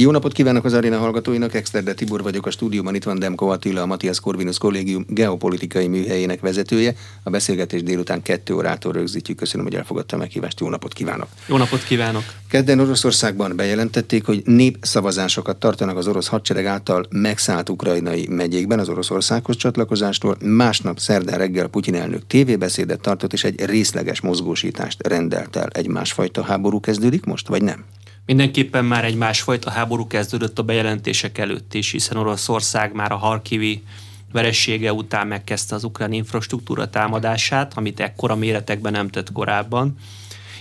Jó napot kívánok az aréna hallgatóinak, Exterde Tibor vagyok a stúdióban, itt van Demko Attila, a Matthias Corvinus Collegium geopolitikai műhelyének vezetője. A beszélgetés délután 14 órától rögzítjük. Köszönöm, hogy elfogadta a meghívást. Jó napot kívánok! Jó napot kívánok! Kedden Oroszországban bejelentették, hogy népszavazásokat tartanak az orosz hadsereg által megszállt ukrajnai megyékben az Oroszországhoz csatlakozástól. Másnap szerdán reggel Putyin elnök tévébeszédet tartott, és egy részleges mozgósítást rendelt el. Egy másfajta háború kezdődik most, vagy nem? Mindenképpen már egy másfajta háború kezdődött a bejelentések előtt is, hiszen Oroszország már a harkivi veresége után megkezdte az ukrán infrastruktúra támadását, amit ekkora méretekben nem tett korábban.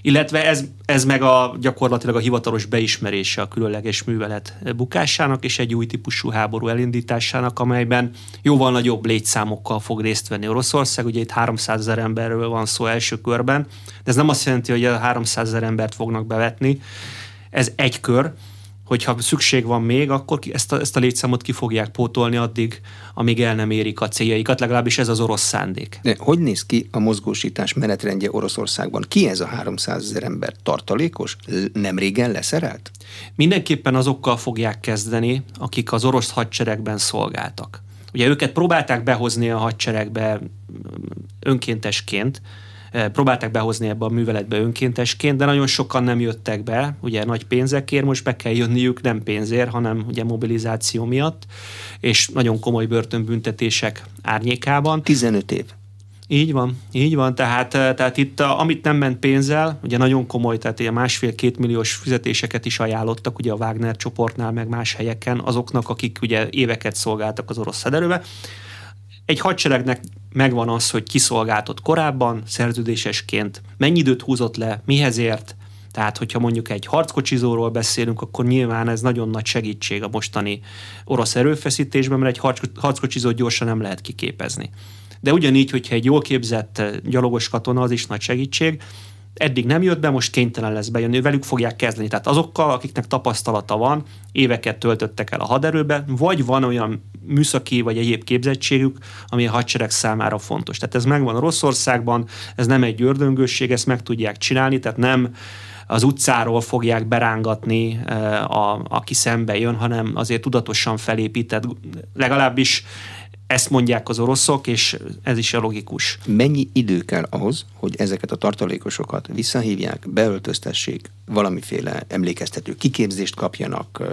Illetve ez meg gyakorlatilag a hivatalos beismerése a különleges művelet bukásának és egy új típusú háború elindításának, amelyben jóval nagyobb létszámokkal fog részt venni Oroszország. Ugye itt 300 000 emberről van szó első körben, de ez nem azt jelenti, hogy 300 000 embert fognak bevetni. Ez egy kör, hogyha szükség van még, akkor ezt a létszámot ki fogják pótolni addig, amíg el nem érik a céljaikat, legalábbis ez az orosz szándék. De hogy néz ki a mozgósítás menetrendje Oroszországban? Ki ez a 300 000 ember? Tartalékos? Nemrégen leszerelt? Mindenképpen azokkal fogják kezdeni, akik az orosz hadseregben szolgáltak. Ugye őket próbálták behozni a hadseregbe önkéntesként, de nagyon sokan nem jöttek be, ugye nagy pénzekért, most be kell jönniük, nem pénzért, hanem ugye mobilizáció miatt, és nagyon komoly börtönbüntetések árnyékában. 15 év. Így van, tehát itt amit nem ment pénzzel, ugye nagyon komoly, tehát ilyen 1,5–2 milliós fizetéseket is ajánlottak ugye a Wagner csoportnál, meg más helyeken azoknak, akik ugye éveket szolgáltak az orosz haderőbe. Egy hadseregnek megvan az, hogy kiszolgáltott korábban, szerződésesként, mennyi időt húzott le, mihez ért. Tehát, hogyha mondjuk egy harckocsizóról beszélünk, akkor nyilván ez nagyon nagy segítség a mostani orosz erőfeszítésben, mert egy harckocsizót gyorsan nem lehet kiképezni. De ugyanígy, hogyha egy jól képzett gyalogos katona, az is nagy segítség. Eddig nem jött be, most kénytelen lesz bejönni, velük fogják kezdeni. Tehát azokkal, akiknek tapasztalata van, éveket töltöttek el a haderőbe, vagy van olyan műszaki vagy egyéb képzettségük, ami a hadsereg számára fontos. Tehát ez megvan Oroszországban, ez nem egy ördöngősség, ezt meg tudják csinálni, tehát nem az utcáról fogják berángatni, aki szembe jön, hanem azért tudatosan felépített, legalábbis ezt mondják az oroszok, és ez is a logikus. Mennyi idő kell ahhoz, hogy ezeket a tartalékosokat visszahívják, beöltöztessék, valamiféle emlékeztető kiképzést kapjanak,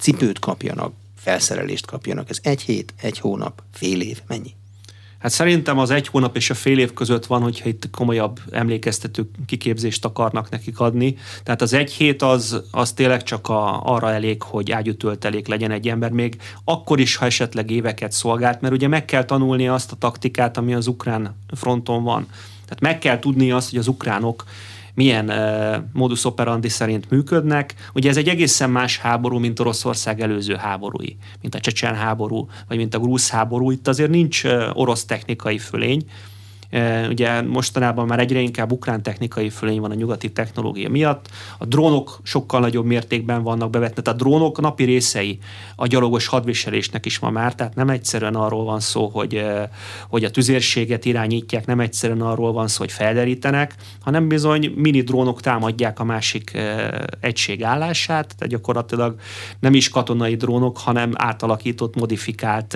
cipőt kapjanak, felszerelést kapjanak? Ez egy hét, egy hónap, fél év, mennyi? Hát szerintem az egy hónap és a fél év között van, hogyha itt komolyabb emlékeztető kiképzést akarnak nekik adni. Tehát az egy hét az tényleg csak arra elég, hogy ágyútöltelék legyen egy ember, még akkor is, ha esetleg éveket szolgált, mert ugye meg kell tanulnia azt a taktikát, ami az ukrán fronton van. Tehát meg kell tudnia azt, hogy az ukránok milyen modus operandi szerint működnek. Ugye ez egy egészen más háború, mint Oroszország előző háborúi, mint a csecsen háború, vagy mint a grúz háború. Itt azért nincs orosz technikai fölény. Ugye mostanában már egyre inkább ukrán technikai fölény van a nyugati technológia miatt. A drónok sokkal nagyobb mértékben vannak bevetve. Tehát a drónok napi részei a gyalogos hadviselésnek is ma már. Tehát nem egyszerűen arról van szó, hogy a tüzérséget irányítják, nem egyszerűen arról van szó, hogy felderítenek, hanem bizony mini drónok támadják a másik egység állását. Tehát gyakorlatilag nem is katonai drónok, hanem átalakított, modifikált,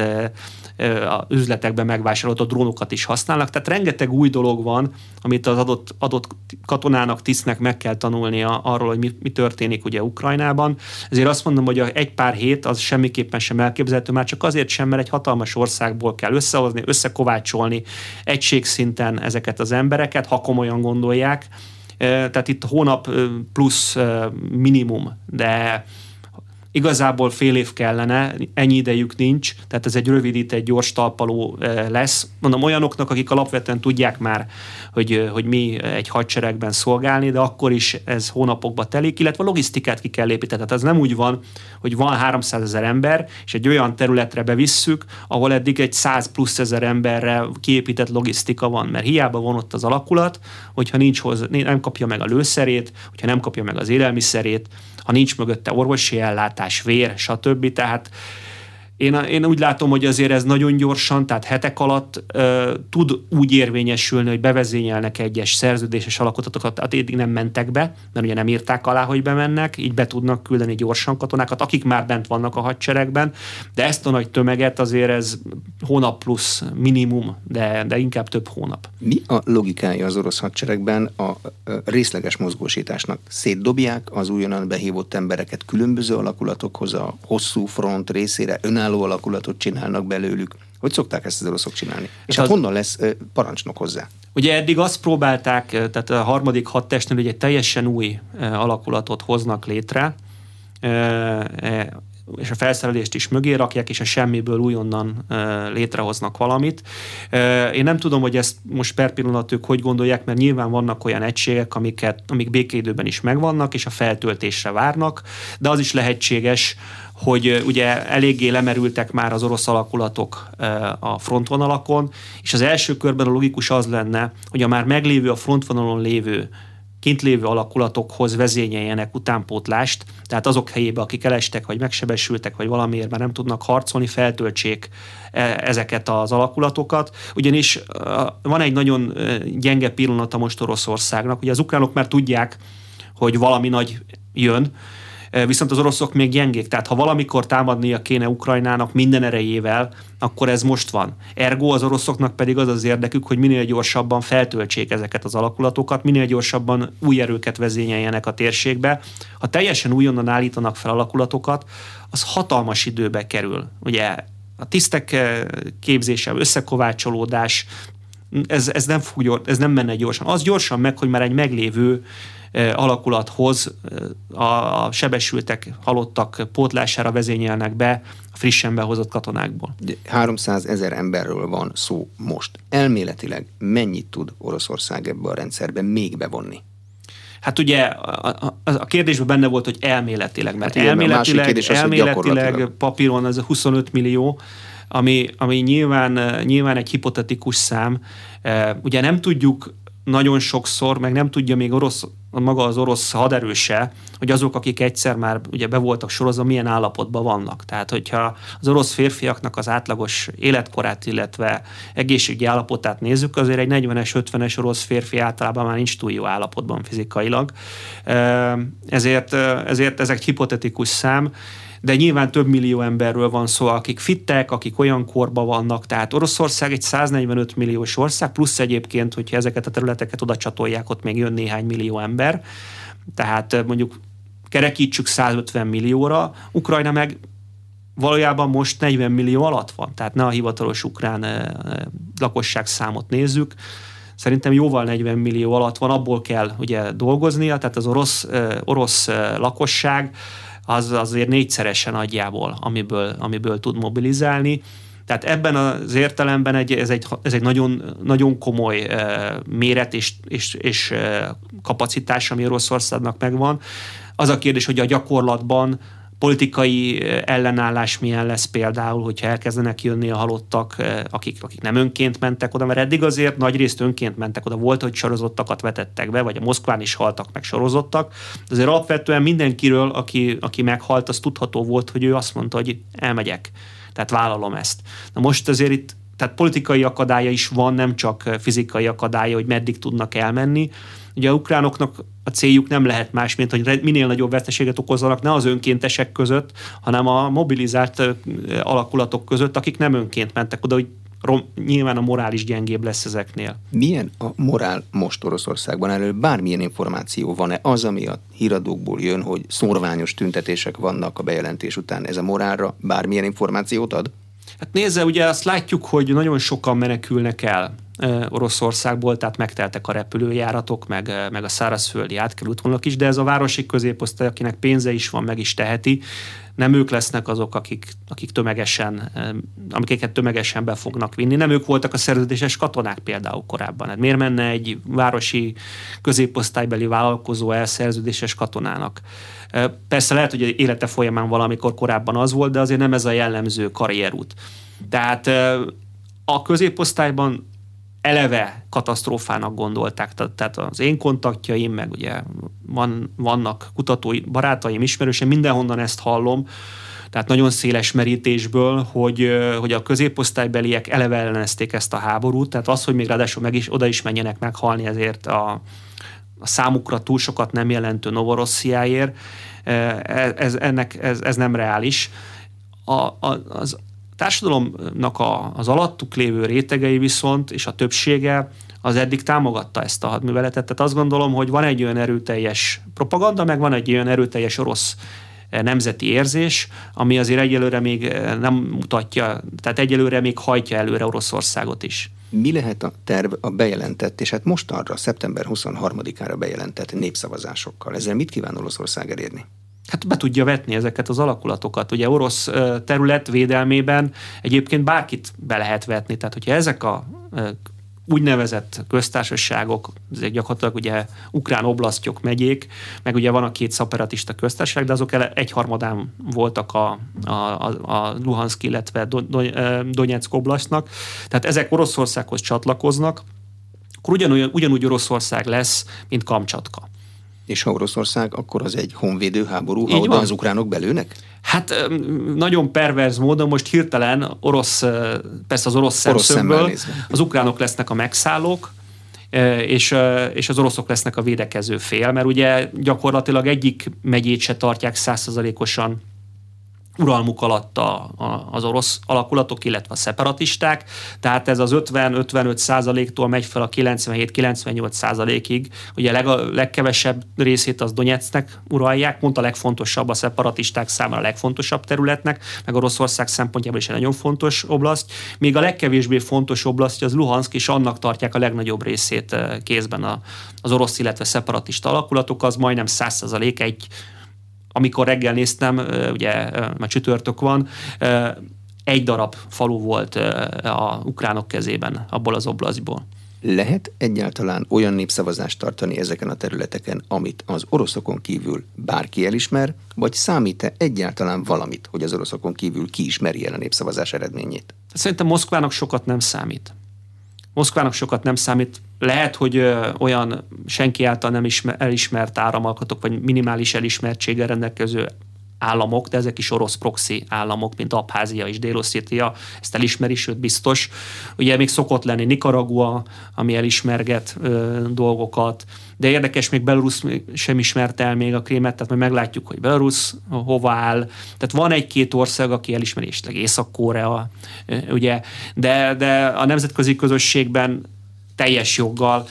a üzletekben megvásárolt a drónokat is használnak. Tehát rengeteg új dolog van, amit az adott katonának, tisztnek meg kell tanulnia arról, hogy mi történik ugye Ukrajnában. Ezért azt mondom, hogy egy pár hét az semmiképpen sem elképzelhető, már csak azért sem, mert egy hatalmas országból kell összehozni, összekovácsolni egységszinten ezeket az embereket, ha komolyan gondolják. Tehát itt hónap plusz minimum, de igazából fél év kellene, ennyi idejük nincs, tehát ez egy rövidített, gyors talpaló lesz. Mondom, olyanoknak, akik alapvetően tudják már, hogy mi egy hadseregben szolgálni, de akkor is ez hónapokba telik, illetve logisztikát ki kell építeni. Tehát ez nem úgy van, hogy van 300 000 ember, és egy olyan területre bevisszük, ahol eddig egy 100+ ezer emberre kiépített logisztika van, mert hiába van ott az alakulat, hogyha nincs hozzá, nem kapja meg a lőszerét, hogyha nem kapja meg az élelmiszerét, ha nincs mögötte orvosi ellátás, vér, stb. Tehát Én úgy látom, hogy azért ez nagyon gyorsan, tehát hetek alatt tud úgy érvényesülni, hogy bevezényelnek egyes szerződéses alakotatokat, hát eddig nem mentek be, mert ugye nem írták alá, hogy bemennek, így be tudnak küldeni gyorsan katonákat, akik már bent vannak a hadseregben, de ezt a nagy tömeget azért ez hónap plusz minimum, de inkább több hónap. Mi a logikája az orosz hadseregben a részleges mozgósításnak? Szétdobják az újonnan behívott embereket különböző alakulatokhoz, a hosszú front részére, önálló alakulatot csinálnak belőlük. Hogy szokták ezt az oroszok csinálni? És hát honnan lesz parancsnok hozzá? Ugye eddig azt próbálták, tehát a harmadik hadtestnél, hogy egy teljesen új alakulatot hoznak létre, és a felszerelést is mögé rakják, és a semmiből újonnan létrehoznak valamit. Én nem tudom, hogy ezt most per pillanat ők hogy gondolják, mert nyilván vannak olyan egységek, amik békeidőben is megvannak, és a feltöltésre várnak, de az is lehetséges, hogy ugye eléggé lemerültek már az orosz alakulatok a frontvonalakon, és az első körben a logikus az lenne, hogy a már meglévő, a frontvonalon lévő kint lévő alakulatokhoz vezényeljenek utánpótlást, tehát azok helyébe, akik elestek, vagy megsebesültek, vagy valamiért már nem tudnak harcolni, feltöltsék ezeket az alakulatokat. Ugyanis van egy nagyon gyenge pillanata most Oroszországnak, ugye az ukránok már tudják, hogy valami nagy jön, viszont az oroszok még gyengék, tehát ha valamikor támadnia kéne Ukrajnának minden erejével, akkor ez most van. Ergo az oroszoknak pedig az az érdekük, hogy minél gyorsabban feltöltsék ezeket az alakulatokat, minél gyorsabban új erőket vezényeljenek a térségbe. Ha teljesen újonnan állítanak fel alakulatokat, az hatalmas időbe kerül. Ugye a tisztek képzése, összekovácsolódás, ez nem menne gyorsan. Az gyorsan meg, hogy már egy meglévő alakulathoz a sebesültek, halottak pótlására vezényelnek be a frissen behozott katonákból. 300 000 emberről van szó most. Elméletileg mennyit tud Oroszország ebbe a rendszerbe még bevonni? Hát ugye a kérdésben benne volt, hogy elméletileg, mert hát elméletileg papíron ez a 25 millió, ami nyilván egy hipotetikus szám. Ugye nem tudjuk nagyon sokszor, meg nem tudja még maga az orosz haderő se, hogy azok, akik egyszer már ugye be voltak sorozva, milyen állapotban vannak. Tehát, hogyha az orosz férfiaknak az átlagos életkorát, illetve egészségügyi állapotát nézzük, azért egy 40-es, 50-es orosz férfi általában már nincs túl jó állapotban fizikailag. Ezért ez egy hipotetikus szám, de nyilván több millió emberről van szó, akik fittek, akik olyan korban vannak, tehát Oroszország egy 145 milliós ország, plusz egyébként, hogyha ezeket a területeket oda csatolják, ott még jön néhány millió ember, tehát mondjuk kerekítsük 150 millióra, Ukrajna meg valójában most 40 millió alatt van, tehát ne a hivatalos ukrán lakosság számot nézzük, szerintem jóval 40 millió alatt van, abból kell ugye dolgoznia, tehát az orosz lakosság, az azért négyszeresen nagyjából, amiből tud mobilizálni. Tehát ebben az értelemben ez egy nagyon, nagyon komoly méret és kapacitás, ami Oroszországnak megvan. Az a kérdés, hogy a gyakorlatban politikai ellenállás milyen lesz például, hogyha elkezdenek jönni a halottak, akik nem önként mentek oda, mert eddig azért nagyrészt önként mentek oda. Volt, hogy sorozottakat vetettek be, vagy a Moszkván is haltak meg sorozottak. Azért alapvetően mindenkiről, aki meghalt, az tudható volt, hogy ő azt mondta, hogy elmegyek. Tehát vállalom ezt. Na most azért itt tehát politikai akadálya is van, nem csak fizikai akadálya, hogy meddig tudnak elmenni. Ugye a ukránoknak a céljuk nem lehet más, mint hogy minél nagyobb veszteséget okozzanak, ne az önkéntesek között, hanem a mobilizált alakulatok között, akik nem önként mentek oda, hogy nyilván a morál is gyengébb lesz ezeknél. Milyen a morál most Oroszországban? Erről bármilyen információ van-e? Az, ami a híradókból jön, hogy szorványos tüntetések vannak a bejelentés után, ez a morálra bármilyen információt ad? Hát nézze, ugye azt látjuk, hogy nagyon sokan menekülnek el Oroszországból, tehát megteltek a repülőjáratok, meg a szárazföldi átkelőtvonalak is, de ez a városi középosztály, akinek pénze is van, meg is teheti, nem ők lesznek azok, amiket tömegesen be fognak vinni. Nem ők voltak a szerződéses katonák például korábban. Hát miért menne egy városi középosztálybeli vállalkozó el szerződéses katonának? Persze lehet, hogy élete folyamán valamikor korábban az volt, de azért nem ez a jellemző karrierút. Tehát a középosztályban eleve katasztrófának gondolták, tehát az én kontaktjaim, meg ugye vannak kutatói barátaim, ismerőseim, mindenhonnan ezt hallom. tehát nagyon széles merítésből, hogy a középosztálybeliek eleve ellenezték ezt a háborút, tehát az, hogy még ráadásul oda is menjenek meghalni ezért a számukra túl sokat nem jelentő Novorosszijáért, ez nem reális. Az társadalomnak az alattuk lévő rétegei viszont, és a többsége az eddig támogatta ezt a hadműveletet. Tehát azt gondolom, hogy van egy olyan erőteljes propaganda, meg van egy olyan erőteljes orosz nemzeti érzés, ami azért egyelőre még nem mutatja, tehát egyelőre még hajtja előre Oroszországot is. Mi lehet a terv a bejelentett, és hát mostanra, szeptember 23-ára bejelentett népszavazásokkal? Ezzel mit kíván Oroszország elérni? Hát be tudja vetni ezeket az alakulatokat. Ugye orosz terület védelmében egyébként bárkit be lehet vetni. Tehát, hogyha ezek a úgynevezett köztársaságok, ezek gyakorlatilag ugye ukrán oblasztjok, megyék, meg ugye van a két szeparatista köztársaság, de azok egyharmadán voltak a Luhanszk, illetve Donyeck oblasztnak. Tehát ezek Oroszországhoz csatlakoznak, akkor ugyanúgy Oroszország lesz, mint Kamcsatka. És ha Oroszország, akkor az egy honvédő háború, ha oda az ukránok belőnek? Hát nagyon perverz módon most hirtelen persze az orosz szemszögből az ukránok lesznek a megszállók, és az oroszok lesznek a védekező fél, mert ugye gyakorlatilag egyik megyét se tartják 100%-osan uralmuk alatt az orosz alakulatok, illetve a szeparatisták, tehát ez az 50-55%-tól megy fel a 97-98%-ig, ugye a legkevesebb részét az Donyecknek uralják, pont a legfontosabb, a szeparatisták számára a legfontosabb területnek, meg Oroszország szempontjából is egy nagyon fontos oblaszt, még a legkevésbé fontos oblasztja az Luhanszk, és annak tartják a legnagyobb részét kézben az orosz, illetve szeparatista alakulatok, az majdnem 100% Amikor reggel néztem, ugye már csütörtök van, egy darab falu volt a ukránok kezében abból az oblaszból. Lehet egyáltalán olyan népszavazást tartani ezeken a területeken, amit az oroszokon kívül bárki elismer, vagy számít-e egyáltalán valamit, hogy az oroszokon kívül ki ismeri el a népszavazás eredményét? Szerintem Moszkvának sokat nem számít. Lehet, hogy olyan senki által nem elismert áramalkatok, vagy minimális elismertséggel rendelkező államok, de ezek is orosz proxy államok, mint Abházia és Dél-Korea, ezt elismeri, sőt biztos. Ugye még szokott lenni Nicaragua, ami elismerget dolgokat, de érdekes, még Belarus sem ismert el még a Krímet, tehát majd meglátjuk, hogy Belarus hova áll. Tehát van egy-két ország, aki elismeri, esetleg Észak-Korea, ugye, de a nemzetközi közösségben teljes joggal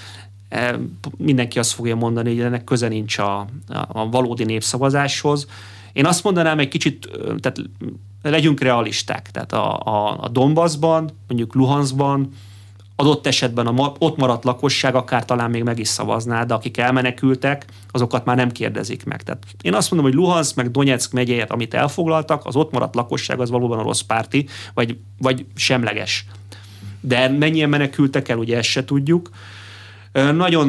mindenki azt fogja mondani, hogy ennek köze nincs a valódi népszavazáshoz. Én azt mondanám egy kicsit, tehát legyünk realisták, tehát a Donbassban, mondjuk Luhanszban, adott esetben ott maradt lakosság akár talán még meg is szavazná, de akik elmenekültek, azokat már nem kérdezik meg. Tehát én azt mondom, hogy Luhanszk meg Donyeck megyéjét, amit elfoglaltak, az ott maradt lakosság az valóban orosz párti, vagy semleges. De mennyien menekültek el, ugye ezt se tudjuk. Nagyon,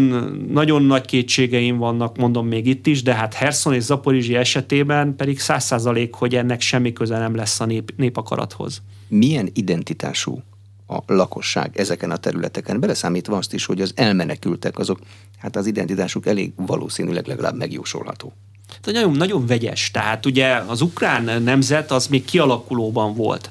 nagyon nagy kétségeim vannak, mondom még itt is, de hát Herszon és Zaporizzsja esetében pedig 100%, hogy ennek semmi köze nem lesz a népakarathoz. Milyen identitású a lakosság ezeken a területeken? Beleszámítva azt is, hogy az elmenekültek azok, hát az identitásuk elég valószínűleg legalább megjósolható. Tehát nagyon, nagyon vegyes, tehát ugye az ukrán nemzet az még kialakulóban volt,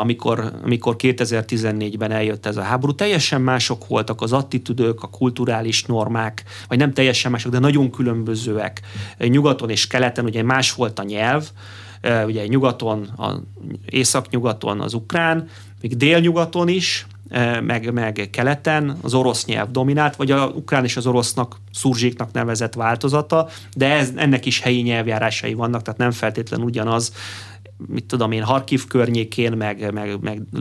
amikor 2014-ben eljött ez a háború. Teljesen mások voltak az attitűdök, a kulturális normák, vagy nem teljesen mások, de nagyon különbözőek. Nyugaton és keleten ugye más volt a nyelv, ugye nyugaton, északnyugaton az ukrán, még délnyugaton is, meg keleten az orosz nyelv dominált, vagy az ukrán és az orosznak, szurzsiknak nevezett változata, de ennek is helyi nyelvjárásai vannak, tehát nem feltétlenül ugyanaz, mit tudom én, Harkív környékén, meg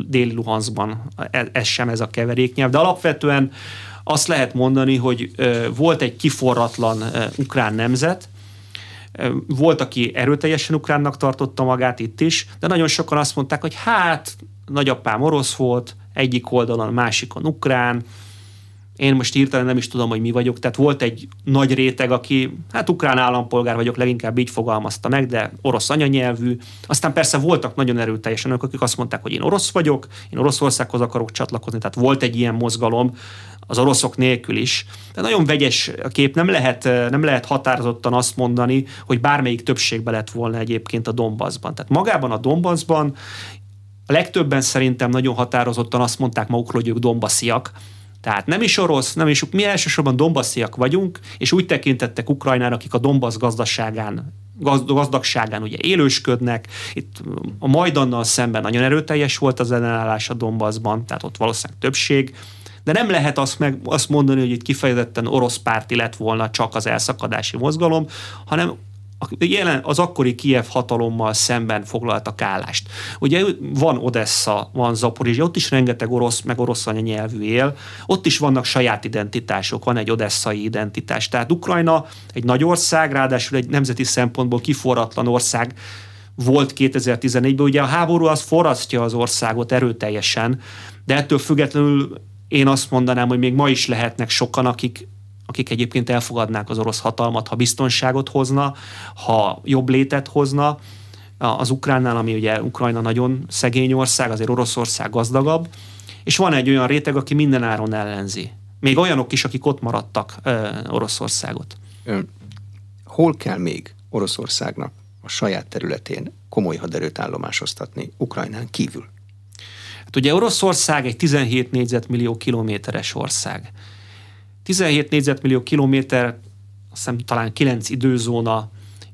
déli Luhanszban, ez sem ez a keveréknyelv, de alapvetően azt lehet mondani, hogy volt egy kiforratlan ukrán nemzet, volt, aki erőteljesen ukránnak tartotta magát itt is, de nagyon sokan azt mondták, hogy hát, nagyapám orosz volt, egyik oldalon, másikon ukrán, Én most hirtelen nem is tudom, hogy mi vagyok. Tehát volt egy nagy réteg, aki, hát ukrán állampolgár vagyok, leginkább így fogalmazta meg, de orosz anyanyelvű. Aztán persze voltak nagyon erőteljesen önök, akik azt mondták, hogy én orosz vagyok, én Oroszországhoz akarok csatlakozni. Tehát volt egy ilyen mozgalom az oroszok nélkül is. De nagyon vegyes a kép, nem lehet határozottan azt mondani, hogy bármelyik többségbe lett volna egyébként a Donbassban. Tehát magában a Donbassban a legtöbben szerintem nagyon határozottan azt mondták magukról, hogy ők donbassziak. Tehát nem is orosz, nem is, mi elsősorban donbassziak vagyunk, és úgy tekintettek Ukrajnára, akik a Donbass gazdagságán ugye élősködnek. Itt a Majdannal szemben nagyon erőteljes volt az ellenállás a Donbassban, tehát ott valószínűleg többség. De nem lehet azt mondani, hogy itt kifejezetten orosz párti lett volna csak az elszakadási mozgalom, hanem az akkori Kijev hatalommal szemben foglaltak állást. Ugye van Odessa, van Zaporizzsja, ott is rengeteg orosz, meg orosz anyanyelvű él, ott is vannak saját identitások, van egy odesszai identitás. Tehát Ukrajna egy nagy ország, ráadásul egy nemzeti szempontból kiforratlan ország volt 2014-ben. Ugye a háború az forrasztja az országot erőteljesen, de ettől függetlenül én azt mondanám, hogy még ma is lehetnek sokan, akik egyébként elfogadnák az orosz hatalmat, ha biztonságot hozna, ha jobb létet hozna. Az Ukránnál, ami ugye Ukrajna nagyon szegény ország, azért Oroszország gazdagabb, és van egy olyan réteg, aki mindenáron ellenzi. Még olyanok is, akik ott maradtak Oroszországot. Hol kell még Oroszországnak a saját területén komoly haderőt állomásoztatni Ukrajnán kívül? Hát ugye Oroszország egy 17 négyzetmillió kilométeres ország. 17 négyzetmillió kilométer, azt hiszem talán 9 időzóna,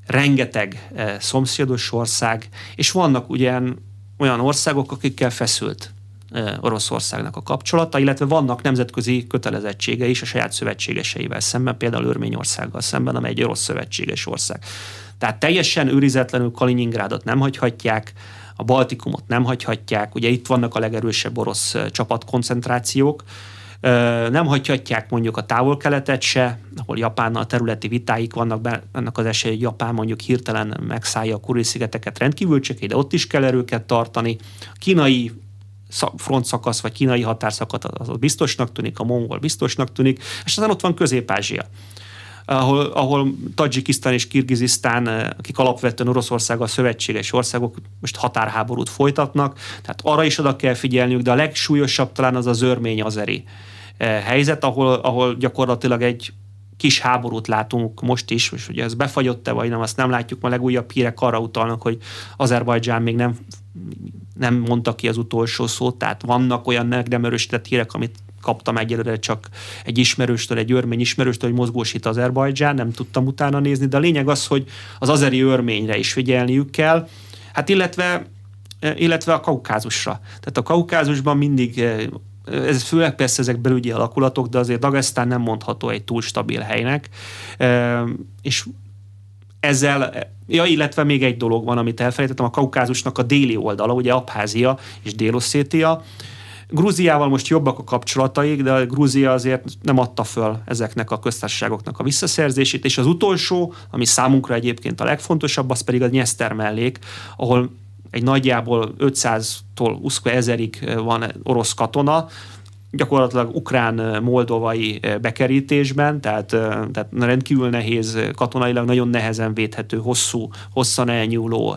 rengeteg szomszédos ország, és vannak ugyan olyan országok, akikkel feszült Oroszországnak a kapcsolata, illetve vannak nemzetközi kötelezettsége is a saját szövetségeseivel szemben, például Örményországgal szemben, amely egy orosz szövetséges ország. Tehát teljesen őrizetlenül Kaliningrádot nem hagyhatják, a Baltikumot nem hagyhatják, ugye itt vannak a legerősebb orosz csapatkoncentrációk, nem hagyhatják mondjuk a távol-keletet se, ahol Japánnal területi vitáik vannak, ennek az esély, hogy Japán mondjuk hirtelen megszállja a Kuril-szigeteket, rendkívül csekély, de ott is kell erőket tartani. A kínai frontszakasz vagy kínai határszakasz az biztosnak tűnik, a mongol biztosnak tűnik, és aztán ott van Közép-Ázsia, ahol Tadzsikisztán és Kirgizisztán, akik alapvetően Oroszországgal szövetséges országok, most határháborút folytatnak, tehát arra is oda kell figyelniük, de a legsúlyosabb talán az az örmény-azeri helyzet, ahol gyakorlatilag egy kis háborút látunk most is, és ugye ez befagyott-e vagy nem, azt nem látjuk, ma legújabb hírek arra utalnak, hogy Azerbajdzsán még nem mondta ki az utolsó szót, tehát vannak olyan nem erősített hírek, amit kaptam egyelőre csak egy ismerőstől, egy örmény ismerőstől, hogy mozgósít Azerbajdzsán, nem tudtam utána nézni, de a lényeg az, hogy az azeri örményre is figyelniük kell, hát illetve a Kaukázusra. Tehát a Kaukázusban mindig, ez főleg persze ezek belügyi alakulatok, de azért Dagesztán nem mondható egy túl stabil helynek, és ezzel, illetve még egy dolog van, amit elfelejtettem, a Kaukázusnak a déli oldala, ugye Abházia és Dél-Oszétia. Grúziával most jobbak a kapcsolataik, de Grúzia azért nem adta föl ezeknek a köztársaságoknak a visszaszerzését, és az utolsó, ami számunkra egyébként a legfontosabb, az pedig a Dnyeszter mellék, ahol egy nagyjából 500-tól 20.000-ig van orosz katona, gyakorlatilag ukrán-moldovai bekerítésben, tehát rendkívül nehéz, katonailag nagyon nehezen védhető, hosszan elnyúló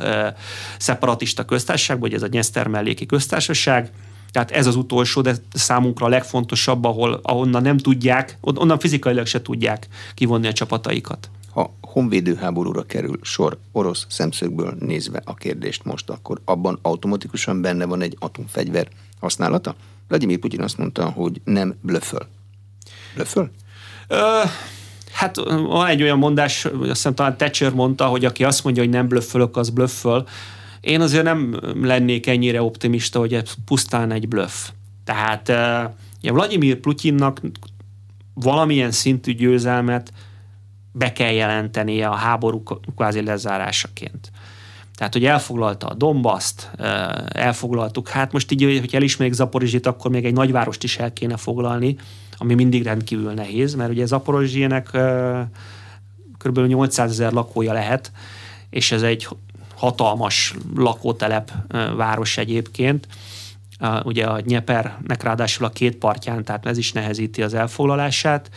szeparatista köztársaság, vagy ez a Dnyeszter melléki köztársaság. Tehát ez az utolsó, de számunkra a legfontosabb, ahonnan nem tudják, onnan fizikailag se tudják kivonni a csapataikat. Ha honvédő háborúra kerül sor orosz szemszögből nézve a kérdést most, akkor abban automatikusan benne van egy atomfegyver használata? Vladimir Putyin azt mondta, hogy nem blöfföl. Blöfföl? Hát van egy olyan mondás, azt hiszem talán Thatcher mondta, hogy aki azt mondja, hogy nem blöffölök, az blöfföl. Én azért nem lennék ennyire optimista, hogy ez pusztán egy blöff. Tehát ugye Vladimir Putyinnak valamilyen szintű győzelmet be kell jelentenie a háború kvázi lezárásaként. Tehát, hogy elfoglalta a Donbaszt, elfoglaltuk. Hát most így, hogy elismerik Zaporizzsját, akkor még egy nagyvárost is el kéne foglalni, ami mindig rendkívül nehéz, mert ugye Zaporizzsjának kb. 800.000 lakója lehet, és ez egy hatalmas lakótelep város egyébként. ugye a Dnyepernek ráadásul a két partján, tehát ez is nehezíti az elfoglalását.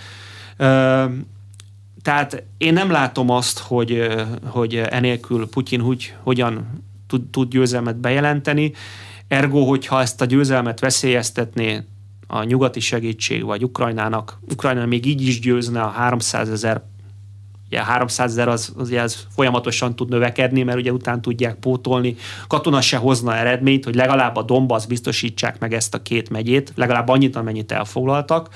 Tehát én nem látom azt, hogy enélkül Putyin hogyan tud győzelmet bejelenteni. Ergo, hogyha ezt a győzelmet veszélyeztetné a nyugati segítség, vagy Ukrajna még így is győzne a 300 000, ugye 300 000 az folyamatosan tud növekedni, mert ugye után tudják pótolni. Katona se hozna eredményt, hogy legalább a Donbass biztosítsák meg ezt a két megyét, legalább annyit, amennyit elfoglaltak.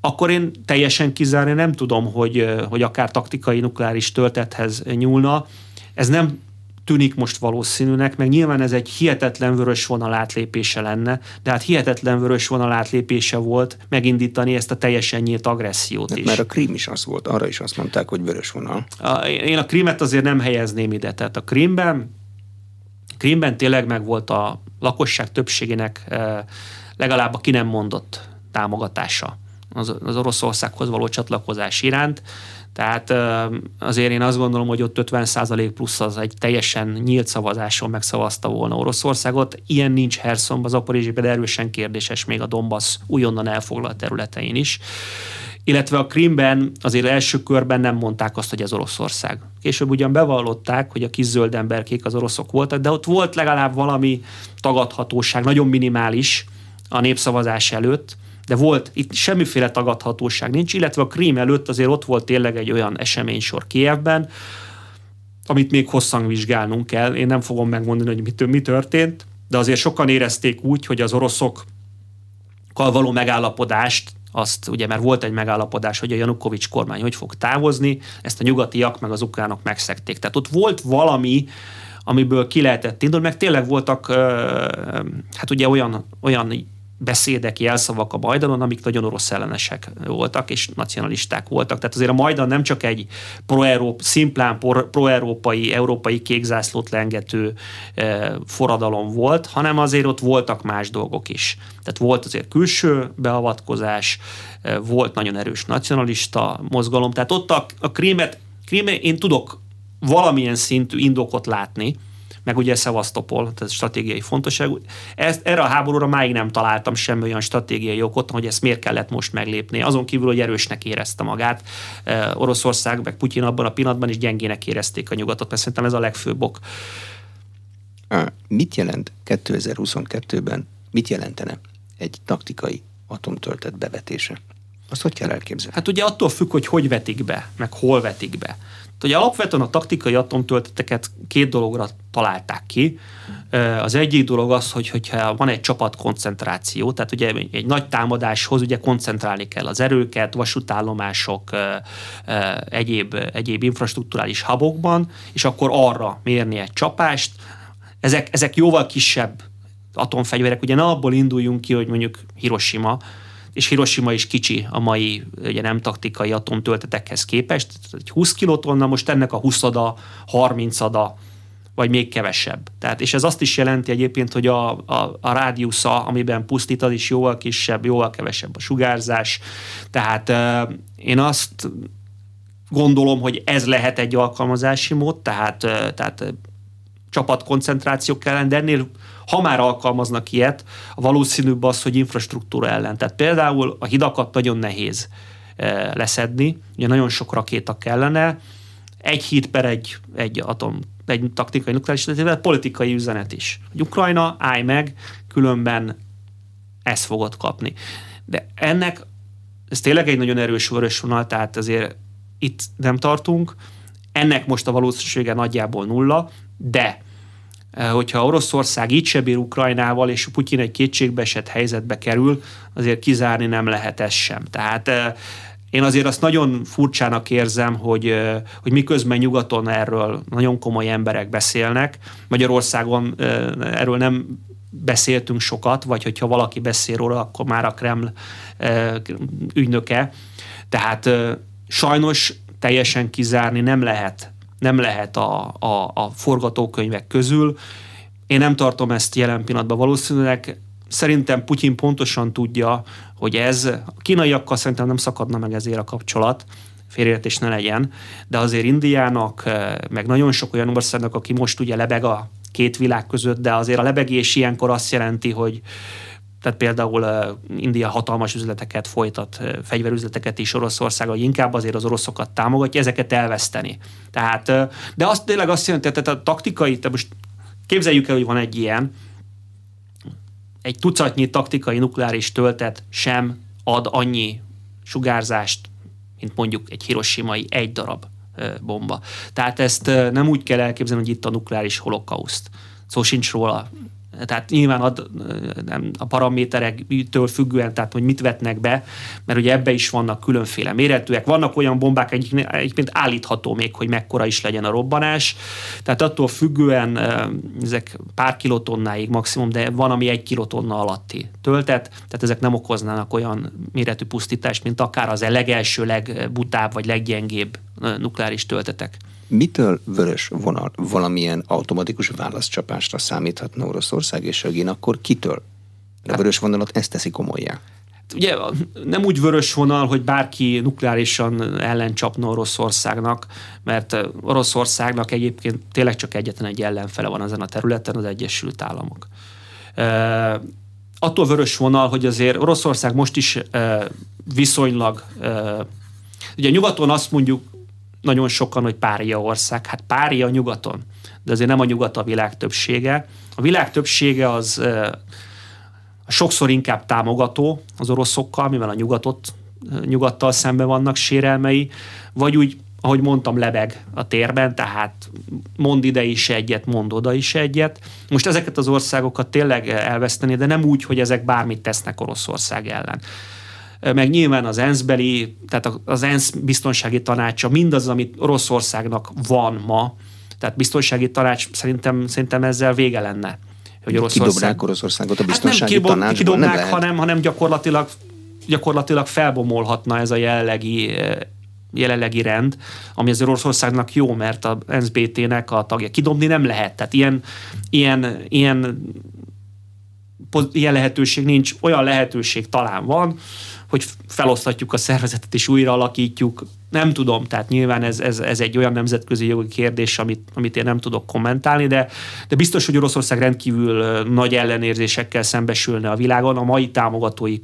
Akkor én teljesen kizárni nem tudom, hogy akár taktikai nukleáris töltethez nyúlna. Ez nem tűnik most valószínűnek, meg nyilván ez egy hihetetlen vörös vonal átlépése lenne, de hát hihetetlen vörös vonal átlépése volt megindítani ezt a teljesen nyílt agressziót is. Mert a Krím is az volt, arra is azt mondták, hogy vörös vonal. Én a Krímet azért nem helyezném ide, tehát a Krímben tényleg meg volt a lakosság többségének legalább a ki nem mondott támogatása az Oroszországhoz való csatlakozás iránt. Tehát azért én azt gondolom, hogy ott 50% plusz az egy teljesen nyílt szavazáson megszavazta volna Oroszországot. Ilyen nincs Herszonban, Zaporizzsjában, de erősen kérdéses még a Donbass újonnan elfoglalt területein is. Illetve a Krímben azért első körben nem mondták azt, hogy ez Oroszország. Később ugyan bevallották, hogy a kis zöld emberkék az oroszok voltak, de ott volt legalább valami tagadhatóság, nagyon minimális a népszavazás előtt, de volt, itt semmiféle tagadhatóság nincs, illetve a Krím előtt azért ott volt tényleg egy olyan eseménysor Kijevben, amit még hosszan vizsgálnunk kell. Én nem fogom megmondani, hogy mi történt, de azért sokan érezték úgy, hogy az oroszokkal való megállapodást, azt ugye, mert volt egy megállapodás, hogy a Janukovics kormány hogy fog távozni, ezt a nyugatiak meg az ukránok megszegték. Tehát ott volt valami, amiből ki lehetett indulni, meg tényleg voltak hát ugye olyan beszédek, jelszavak a Majdanon, amik nagyon orosz ellenesek voltak, és nacionalisták voltak. Tehát azért a Majdan nem csak egy szimplán pro-európai, európai kékzászlót lengető forradalom volt, hanem azért ott voltak más dolgok is. Tehát volt azért külső beavatkozás, volt nagyon erős nacionalista mozgalom. Tehát ott a Krímet én tudok valamilyen szintű indokot látni, meg ugye Szevasztopol, ez stratégiai fontosságú. Erre a háborúra máig nem találtam semmi olyan stratégiai okot, hogy ezt miért kellett most meglépni. Azon kívül, hogy erősnek érezte magát. Oroszország, meg Putyin abban a pillanatban is gyengének érezték a nyugatot, mert szerintem ez a legfőbb ok. Mit jelent 2022-ben, mit jelentene egy taktikai atomtöltet bevetése? Azt hogy kell elképzelni? Hát ugye attól függ, hogy vetik be, meg hol vetik be. Ugye alapvetően a taktikai atomtölteteket két dologra találták ki. Az egyik dolog az, hogyha van egy csapatkoncentráció, tehát ugye egy nagy támadáshoz ugye koncentrálni kell az erőket, vasútállomások, egyéb infrastrukturális hubokban, és akkor arra mérni egy csapást. Ezek jóval kisebb atomfegyverek, ugye ne abból induljunk ki, hogy mondjuk Hiroshima, és Hiroshima is kicsi a mai ugye nem taktikai atomtöltetekhez képest, egy 20 kilotonna, most ennek a 20-ada, 30-ada, vagy még kevesebb. Tehát, és ez azt is jelenti egyébként, hogy a rádiusza, amiben pusztít, az is jóval kisebb, jóval kevesebb a sugárzás. Tehát én azt gondolom, hogy ez lehet egy alkalmazási mód, tehát csapatkoncentrációk ellen, de ennél, ha már alkalmaznak ilyet, a valószínűbb az, hogy infrastruktúra ellen. Tehát például a hidakat nagyon nehéz leszedni, ugye nagyon sok rakéta kellene, egy híd per egy taktikai nukleáris, illetve politikai üzenet is. Hogy Ukrajna, állj meg, különben ezt fogod kapni. De ennek, ez tényleg egy nagyon erős vörös vonal, tehát azért itt nem tartunk, ennek most a valószínűsége nagyjából nulla, de hogyha Oroszország így se bír Ukrajnával, és Putyin egy kétségbeesett helyzetbe kerül, azért kizárni nem lehet ez sem. Tehát én azért azt nagyon furcsának érzem, hogy miközben nyugaton erről nagyon komoly emberek beszélnek, Magyarországon erről nem beszéltünk sokat, vagy hogyha valaki beszél róla, akkor már a Kreml ügynöke. Tehát sajnos teljesen kizárni nem lehet. Nem lehet a forgatókönyvek közül. Én nem tartom ezt jelen pillanatban valószínűleg. Szerintem Putyin pontosan tudja, hogy ez a kínaiakkal szerintem nem szakadna meg ezért a kapcsolat, félreértés ne legyen, de azért Indiának, meg nagyon sok olyan országnak, aki most ugye lebeg a két világ között, de azért a lebegés ilyenkor azt jelenti, hogy tehát például India hatalmas üzleteket folytat, fegyverüzleteket is Oroszország, hogy inkább azért az oroszokat támogatja, ezeket elveszteni. Tehát, de azt tényleg azt jelenti, tehát a taktikai, tehát most képzeljük el, hogy van egy ilyen, egy tucatnyi taktikai nukleáris töltet sem ad annyi sugárzást, mint mondjuk egy hiroshimai egy darab bomba. Tehát ezt nem úgy kell elképzelni, hogy itt a nukleáris holokauszt. Szó sincs róla. Tehát nyilván a paraméterektől függően, tehát hogy mit vetnek be, mert ugye ebbe is vannak különféle méretűek. Vannak olyan bombák, egyébként állítható még, hogy mekkora is legyen a robbanás. Tehát attól függően ezek pár kilotonnáig maximum, de van, ami egy kilotonna alatti töltet, tehát ezek nem okoznának olyan méretű pusztítást, mint akár az legelső, legbutább vagy leggyengébb nukleáris töltetek. Mitől vörös vonal? Valamilyen automatikus válaszcsapásra számíthatna Oroszország és Ögén, akkor kitől? A vörös vonalat ezt teszi komolyá. Ugye nem úgy vörös vonal, hogy bárki nukleárisan ellencsapna Oroszországnak, mert Oroszországnak egyébként tényleg csak egyetlen egy ellenfele van ezen a területen, az Egyesült Államok. Attól vörös vonal, hogy azért Oroszország most is viszonylag, ugye nyugaton azt mondjuk, nagyon sokan, hogy pária ország. Hát pária nyugaton, de azért nem a nyugat a világ többsége. A világ többsége az sokszor inkább támogató az oroszokkal, mivel a nyugattal szemben vannak sérelmei, vagy úgy, ahogy mondtam, lebeg a térben, tehát mond ide is egyet, mond oda is egyet. Most ezeket az országokat tényleg elveszteni, de nem úgy, hogy ezek bármit tesznek Oroszország ellen. Meg nyilván az ENSZ-beli, tehát az ENSZ biztonsági tanácsa, mindaz, amit Oroszországnak van ma, tehát biztonsági tanács szerintem ezzel vége lenne. Hogy Oroszország... Kidobnák Oroszországot a biztonsági tanácsban? Nem kidobnák, hanem gyakorlatilag felbomolhatna ez a jelenlegi rend, ami az Oroszországnak jó, mert a ENSZ-BT-nek a tagja. Kidobni nem lehet, tehát ilyen lehetőség nincs, olyan lehetőség talán van, hogy felosztatjuk a szervezetet és újra alakítjuk. Nem tudom, tehát nyilván ez egy olyan nemzetközi jogi kérdés, amit én nem tudok kommentálni, de biztos, hogy Oroszország rendkívül nagy ellenérzésekkel szembesülne a világon, a mai támogatói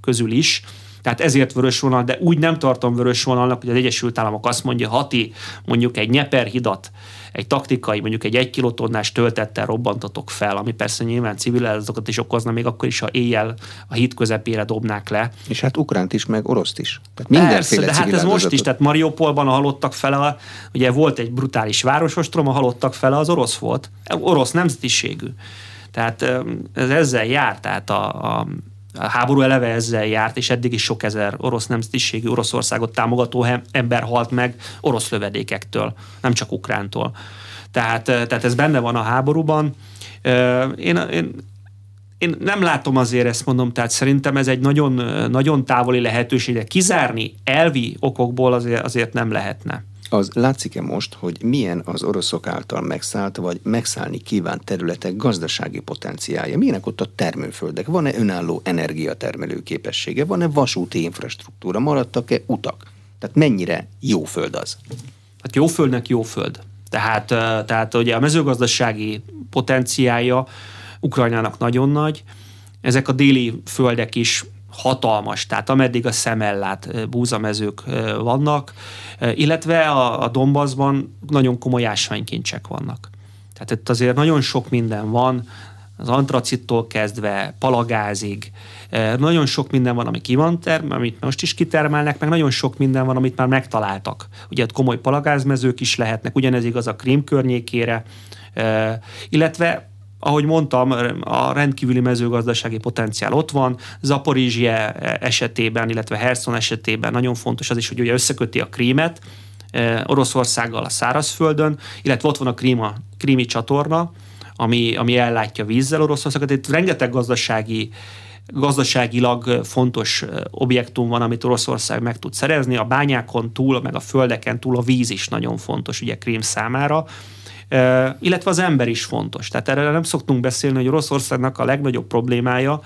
közül is. Tehát ezért vörös vonal, de úgy nem tartom vörös vonalnak, hogy az Egyesült Államok azt mondja, ha ti mondjuk egy Dnyeper hidat, egy taktikai, mondjuk egy kilotonnás töltettel robbantatok fel, ami persze nyilván civil áldozatokat is okozna, még akkor is, ha éjjel a híd közepére dobnák le. És hát ukránt is, meg oroszt is. Tehát mindenféle persze, de hát ez most is, tehát Mariupolban a halottak fele, ugye volt egy brutális városostrom, a halottak fele az orosz volt, orosz nemzetiségű. Tehát ez ezzel jár, tehát a háború eleve ezzel járt, és eddig is sok ezer orosz nemzetiségű, Oroszországot támogató ember halt meg orosz lövedékektől, nem csak ukrántól. Tehát ez benne van a háborúban. Én nem látom azért, ezt mondom, tehát szerintem ez egy nagyon, nagyon távoli lehetőség, de kizárni elvi okokból azért nem lehetne. Az látszik-e most, hogy milyen az oroszok által megszállt, vagy megszállni kívánt területek gazdasági potenciálja? Milyenek ott a termőföldek? Van-e önálló energiatermelő képessége? Van-e vasúti infrastruktúra? Maradtak-e utak? Tehát mennyire jó föld az? Hát jó földnek jó föld. Tehát ugye a mezőgazdasági potenciálja Ukrajnának nagyon nagy. Ezek a déli földek is hatalmas, tehát ameddig a szemellát búzamezők vannak, illetve a Donbassban nagyon komoly ásványkincsek vannak. Tehát itt azért nagyon sok minden van, az antracittól kezdve palagázig, nagyon sok minden van, ami ki van amit most is kitermelnek, meg nagyon sok minden van, amit már megtaláltak. Ugye ott komoly palagázmezők is lehetnek, ugyanez igaz a Krím környékére, illetve ahogy mondtam, a rendkívüli mezőgazdasági potenciál ott van. Zaporizzsja esetében, illetve Herszon esetében nagyon fontos az is, hogy ugye összeköti a Krímet Oroszországgal a szárazföldön, illetve ott van a krími csatorna, ami ellátja vízzel Oroszországot. Itt rengeteg gazdaságilag fontos objektum van, amit Oroszország meg tud szerezni. A bányákon túl, meg a földeken túl a víz is nagyon fontos, ugye Krím számára. Illetve az ember is fontos. Tehát erről nem szoktunk beszélni, hogy Oroszországnak a legnagyobb problémája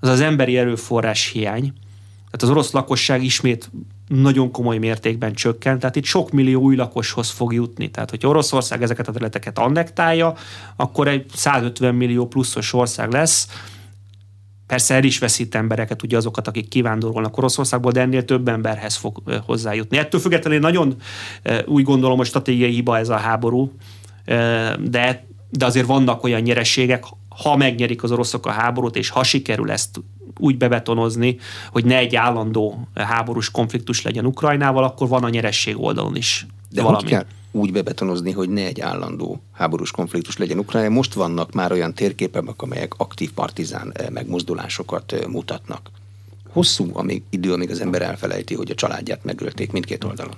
az az emberi erőforrás hiány. Tehát az orosz lakosság ismét nagyon komoly mértékben csökkent, tehát itt sok millió új lakoshoz fog jutni. Tehát, hogyha Oroszország ezeket a területeket annektálja, akkor egy 150 millió pluszos ország lesz. Persze el is veszít embereket, ugye azokat, akik kivándorolnak Oroszországból, de ennél több emberhez fog hozzájutni. Ettől függetlenül nagyon úgy gondolom, hogy stratégiai hiba ez a háború, de azért vannak olyan nyereségek, ha megnyerik az oroszok a háborút, és ha sikerül ezt úgy bebetonozni, hogy ne egy állandó háborús konfliktus legyen Ukrajnával, akkor van a nyeresség oldalon is. De valami. Hogy kell úgy bebetonozni, hogy ne egy állandó háborús konfliktus legyen Ukrajnában? Most vannak már olyan térképek, amelyek aktív partizán megmozdulásokat mutatnak. Hosszú idő, amíg az ember elfelejti, hogy a családját megölték mindkét oldalon.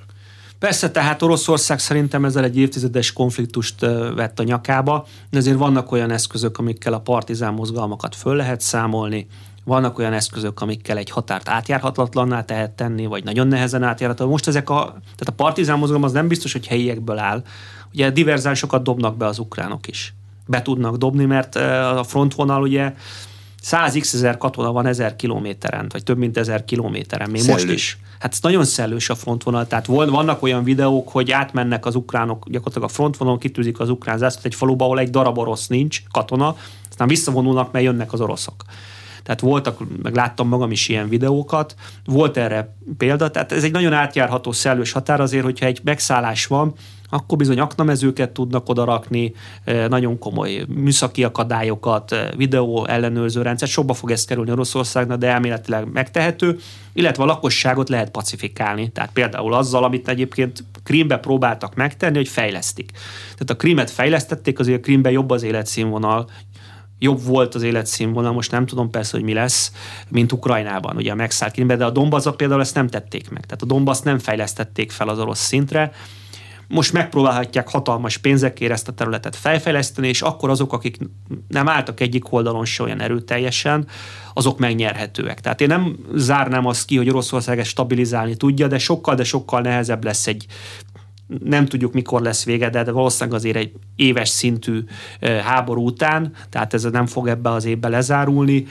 Persze, tehát Oroszország szerintem ezzel egy évtizedes konfliktust vett a nyakába, de azért vannak olyan eszközök, amikkel a partizán mozgalmakat föl lehet számolni, vannak olyan eszközök, amikkel egy határt átjárhatatlanná lehet tenni, vagy nagyon nehezen átjárhatatlan. Most tehát a partizán mozgalom az nem biztos, hogy helyiekből áll. Ugye diverzánsokat dobnak be az ukránok is. Be tudnak dobni, mert a frontvonal ugye 100 ezer katona van 1000 kilométeren, vagy több mint 1000 kilométeren, még most is. Hát ez nagyon szellős a frontvonal, tehát vannak olyan videók, hogy átmennek az ukránok gyakorlatilag a frontvonalon, kitűzik az ukrán zászlót egy faluba, ahol egy darab orosz nincs, katona, aztán visszavonulnak, mert jönnek az oroszok. Tehát voltak, meg láttam magam is ilyen videókat, volt erre példa, tehát ez egy nagyon átjárható szellős határ azért, hogyha egy megszállás van, akkor bizony aknamezőket tudnak odarakni, nagyon komoly műszaki akadályokat, videó ellenőrző rendszer, sokba fog ez kerülni Oroszországnak, de elméletileg megtehető, illetve a lakosságot lehet pacifikálni. Tehát például azzal, amit egyébként Krímbe próbáltak megtenni, hogy fejlesztik. Tehát a Krímet fejlesztették, azért a Krímben jobb az életszínvonal, jobb volt az életszínvonal, most nem tudom persze, hogy mi lesz, mint Ukrajnában, ugye a megszállt Krímben, de a Donbasszban például ezt nem tették meg. Tehát a Donbaszt nem fejlesztették fel az orosz szintre. Most megpróbálhatják hatalmas pénzekért ezt a területet felfejleszteni, és akkor azok, akik nem álltak egyik oldalon se olyan erőteljesen, azok megnyerhetőek. Tehát én nem zárnám azt ki, hogy Oroszország ezt stabilizálni tudja, de sokkal nehezebb lesz egy, nem tudjuk mikor lesz vége, de valószínűleg azért egy éves szintű háború után, tehát ez nem fog ebbe az évbe lezárulni,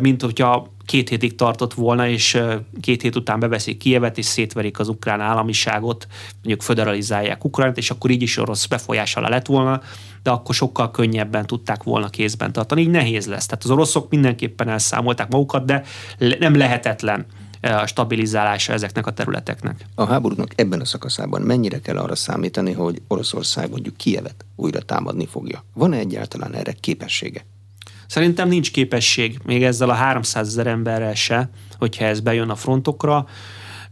mint hogyha 2 hétig tartott volna, és 2 hét után beveszik Kijevet, és szétverik az ukrán államiságot, mondjuk föderalizálják Ukrajnát, és akkor így is orosz befolyás alá lett volna, de akkor sokkal könnyebben tudták volna kézben tartani. Így nehéz lesz. Tehát az oroszok mindenképpen elszámolták magukat, de nem lehetetlen a stabilizálása ezeknek a területeknek. A háborúnak ebben a szakaszában mennyire kell arra számítani, hogy Oroszország mondjuk Kijevet újra támadni fogja? Van-e egyáltalán erre képessége? Szerintem nincs képesség, még ezzel a 300 000 emberrel se, hogyha ez bejön a frontokra.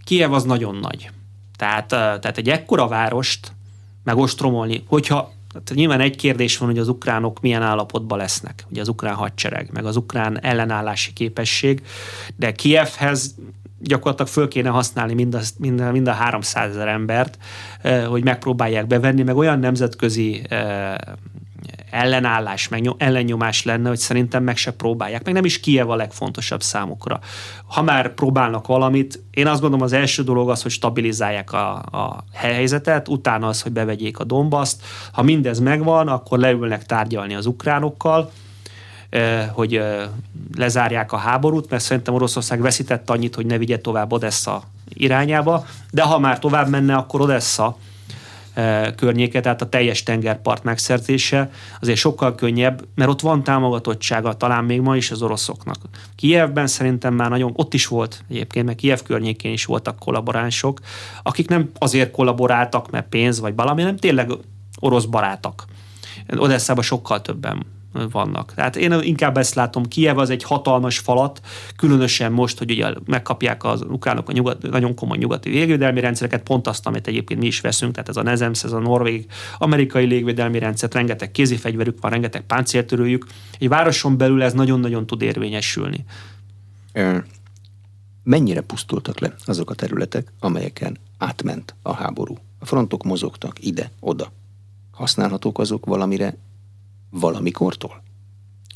Kijev az nagyon nagy. Tehát egy ekkora várost megostromolni, hogyha nyilván egy kérdés van, hogy az ukránok milyen állapotban lesznek, ugye az ukrán hadsereg, meg az ukrán ellenállási képesség, de Kijevhez gyakorlatilag föl kéne használni mind a 300 000 embert, hogy megpróbálják bevenni, meg olyan nemzetközi ellenállás, meg ellennyomás lenne, hogy szerintem meg se próbálják. Meg nem is Kijev a legfontosabb számukra. Ha már próbálnak valamit, én azt gondolom az első dolog az, hogy stabilizálják a helyzetet, utána az, hogy bevegyék a Donbaszt. Ha mindez megvan, akkor leülnek tárgyalni az ukránokkal, hogy lezárják a háborút, mert szerintem Oroszország veszített annyit, hogy ne vigye tovább Odessa irányába, de ha már tovább menne, akkor Odessa környéke, tehát a teljes tengerpart megszerzése azért sokkal könnyebb, mert ott van támogatottsága talán még ma is az oroszoknak. Kijevben szerintem már nagyon, ott is volt egyébként, mert Kijev környékén is voltak kollaboránsok, akik nem azért kollaboráltak, mert pénz vagy valami, nem tényleg orosz barátak. Odesszában sokkal többen vannak. Tehát én inkább ezt látom, Kijev az egy hatalmas falat, különösen most, hogy ugye megkapják az ukránok a nagyon komoly nyugati légvédelmi rendszereket, pont azt, amit egyébként mi is veszünk, tehát ez a NASAMS, ez a norvég amerikai légvédelmi rendszert, rengeteg kézifegyverük van, rengeteg páncéltörőjük. Egy városon belül ez nagyon-nagyon tud érvényesülni. Mennyire pusztultak le azok a területek, amelyeken átment a háború? A frontok mozogtak ide-oda. Használhatók azok valamire valamikortól?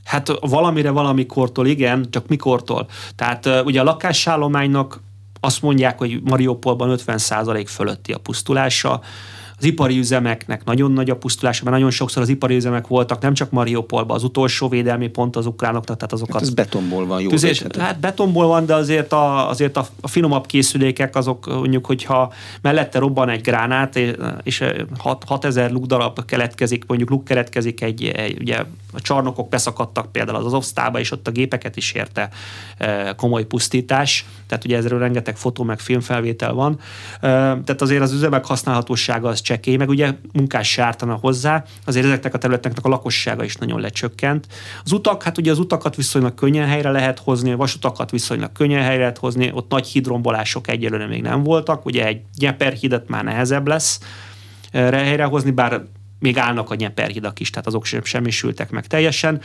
Hát valamire valamikortól, igen, csak mikortól. Tehát ugye a lakásállománynak azt mondják, hogy Mariupolban 50% fölötti a pusztulása, Az ipari üzemeknek nagyon nagy a pusztulása, mert nagyon sokszor az ipari üzemek voltak, nem csak Mariupolban, az utolsó védelmi pont az ukránoknak, tehát azokat... Hát ez betonból van, jól érthető. Hát betonból van, de azért a finomabb készülékek azok, mondjuk, hogyha mellette robban egy gránát, és 6000 lukdarab keletkezik, mondjuk luk keletkezik ugye a csarnokok beszakadtak például az Azovsztába, és ott a gépeket is érte komoly pusztítás, tehát ugye ezről rengeteg fotó meg filmfelvétel van, tehát azért az üzemek használhatósága az csekély, meg ugye munkás se ártana hozzá, azért ezeknek a területeknek a lakossága is nagyon lecsökkent. Az utak, hát ugye az utakat viszonylag könnyen helyre lehet hozni, a vasutakat viszonylag könnyen helyre lehet hozni, ott nagy hídrombolások egyelőre még nem voltak, ugye egy Dnyeper hidat már nehezebb lesz helyrehozni, bár még állnak a Dnyeper hidak is, tehát azok sem sültek meg teljesen.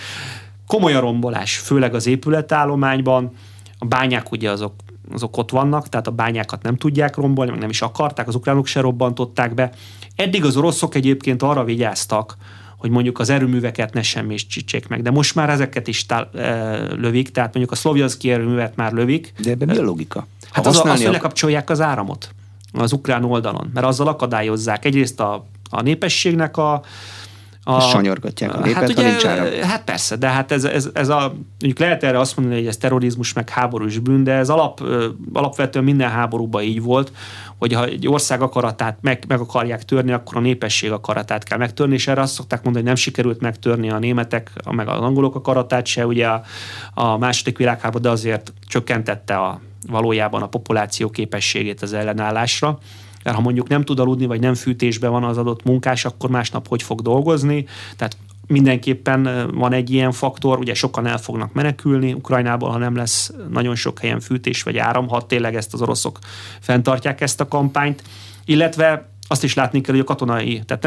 Komoly a rombolás, főleg az épületállományban, a bányák ugye azok ott vannak, tehát a bányákat nem tudják rombolni, meg nem is akarták, az ukránok se robbantották be. Eddig az oroszok egyébként arra vigyáztak, hogy mondjuk az erőműveket ne semmisítsék meg, de most már ezeket is lövik, tehát mondjuk a szlovjanszki erőművet már lövik. De ebben mi a logika? Hát azt, hogy lekapcsolják az áramot az ukrán oldalon, mert azzal akadályozzák egyrészt a népességnek sanyargatják a népet, hát ugye, ha nincs áram. Hát persze, de hát ez mondjuk lehet erre azt mondani, hogy ez terrorizmus meg háborús bűn, de ez alapvetően minden háborúban így volt, hogy ha egy ország akaratát meg akarják törni, akkor a népesség akaratát kell megtörni, és erre azt szokták mondani, hogy nem sikerült megtörni a németek, meg az angolok akaratát se, ugye a második világháború, de azért csökkentette valójában a populáció képességét az ellenállásra. Mert ha mondjuk nem tud aludni, vagy nem fűtésben van az adott munkás, akkor másnap hogy fog dolgozni? Tehát mindenképpen van egy ilyen faktor, ugye sokan el fognak menekülni Ukrajnából, ha nem lesz nagyon sok helyen fűtés vagy áram, ha tényleg ezt az oroszok fenntartják ezt a kampányt. Illetve azt is látni kell, hogy a katonai, tehát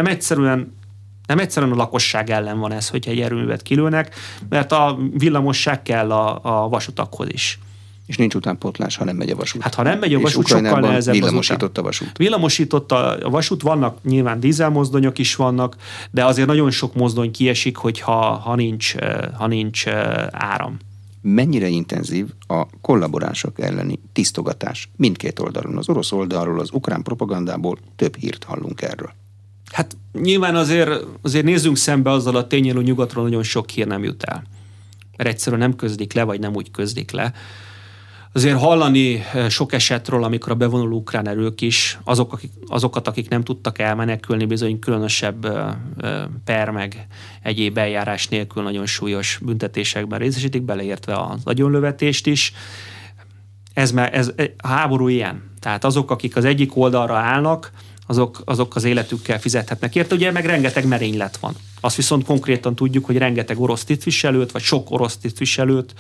nem egyszerűen a lakosság ellen van ez, hogyha egy erőművet kilőnek, mert a villamosság kell a vasutakhoz is. És nincs utánpótlás, ha nem megy a vasút. Hát ha nem megy a vasút, sokkal nehezebb villamosított a vasút. Villamosított a vasút, vannak nyilván dízelmozdonyok is vannak, de azért nagyon sok mozdony kiesik, hogyha nincs áram. Mennyire intenzív a kollaborások elleni tisztogatás mindkét oldalon? Az orosz oldalról, az ukrán propagandából több hírt hallunk erről. Hát nyilván azért nézzünk szembe azzal a tényel, hogy nyugatról nagyon sok hír nem jut el. Mert egyszerűen nem közdik le, vagy nem úgy közdik le. Azért hallani sok esetről, amikor a bevonuló ukrán erők is, azokat, akik nem tudtak elmenekülni, bizony különösebb per meg egyéb eljárás nélkül nagyon súlyos büntetésekben részesítik, beleértve az agyonlövetést is. Ez háború ilyen. Tehát azok, akik az egyik oldalra állnak, azok az életükkel fizethetnek. Érte, ugye meg rengeteg merénylet van. Azt viszont konkrétan tudjuk, hogy rengeteg orosz tisztviselőt, vagy sok orosz tisztviselőt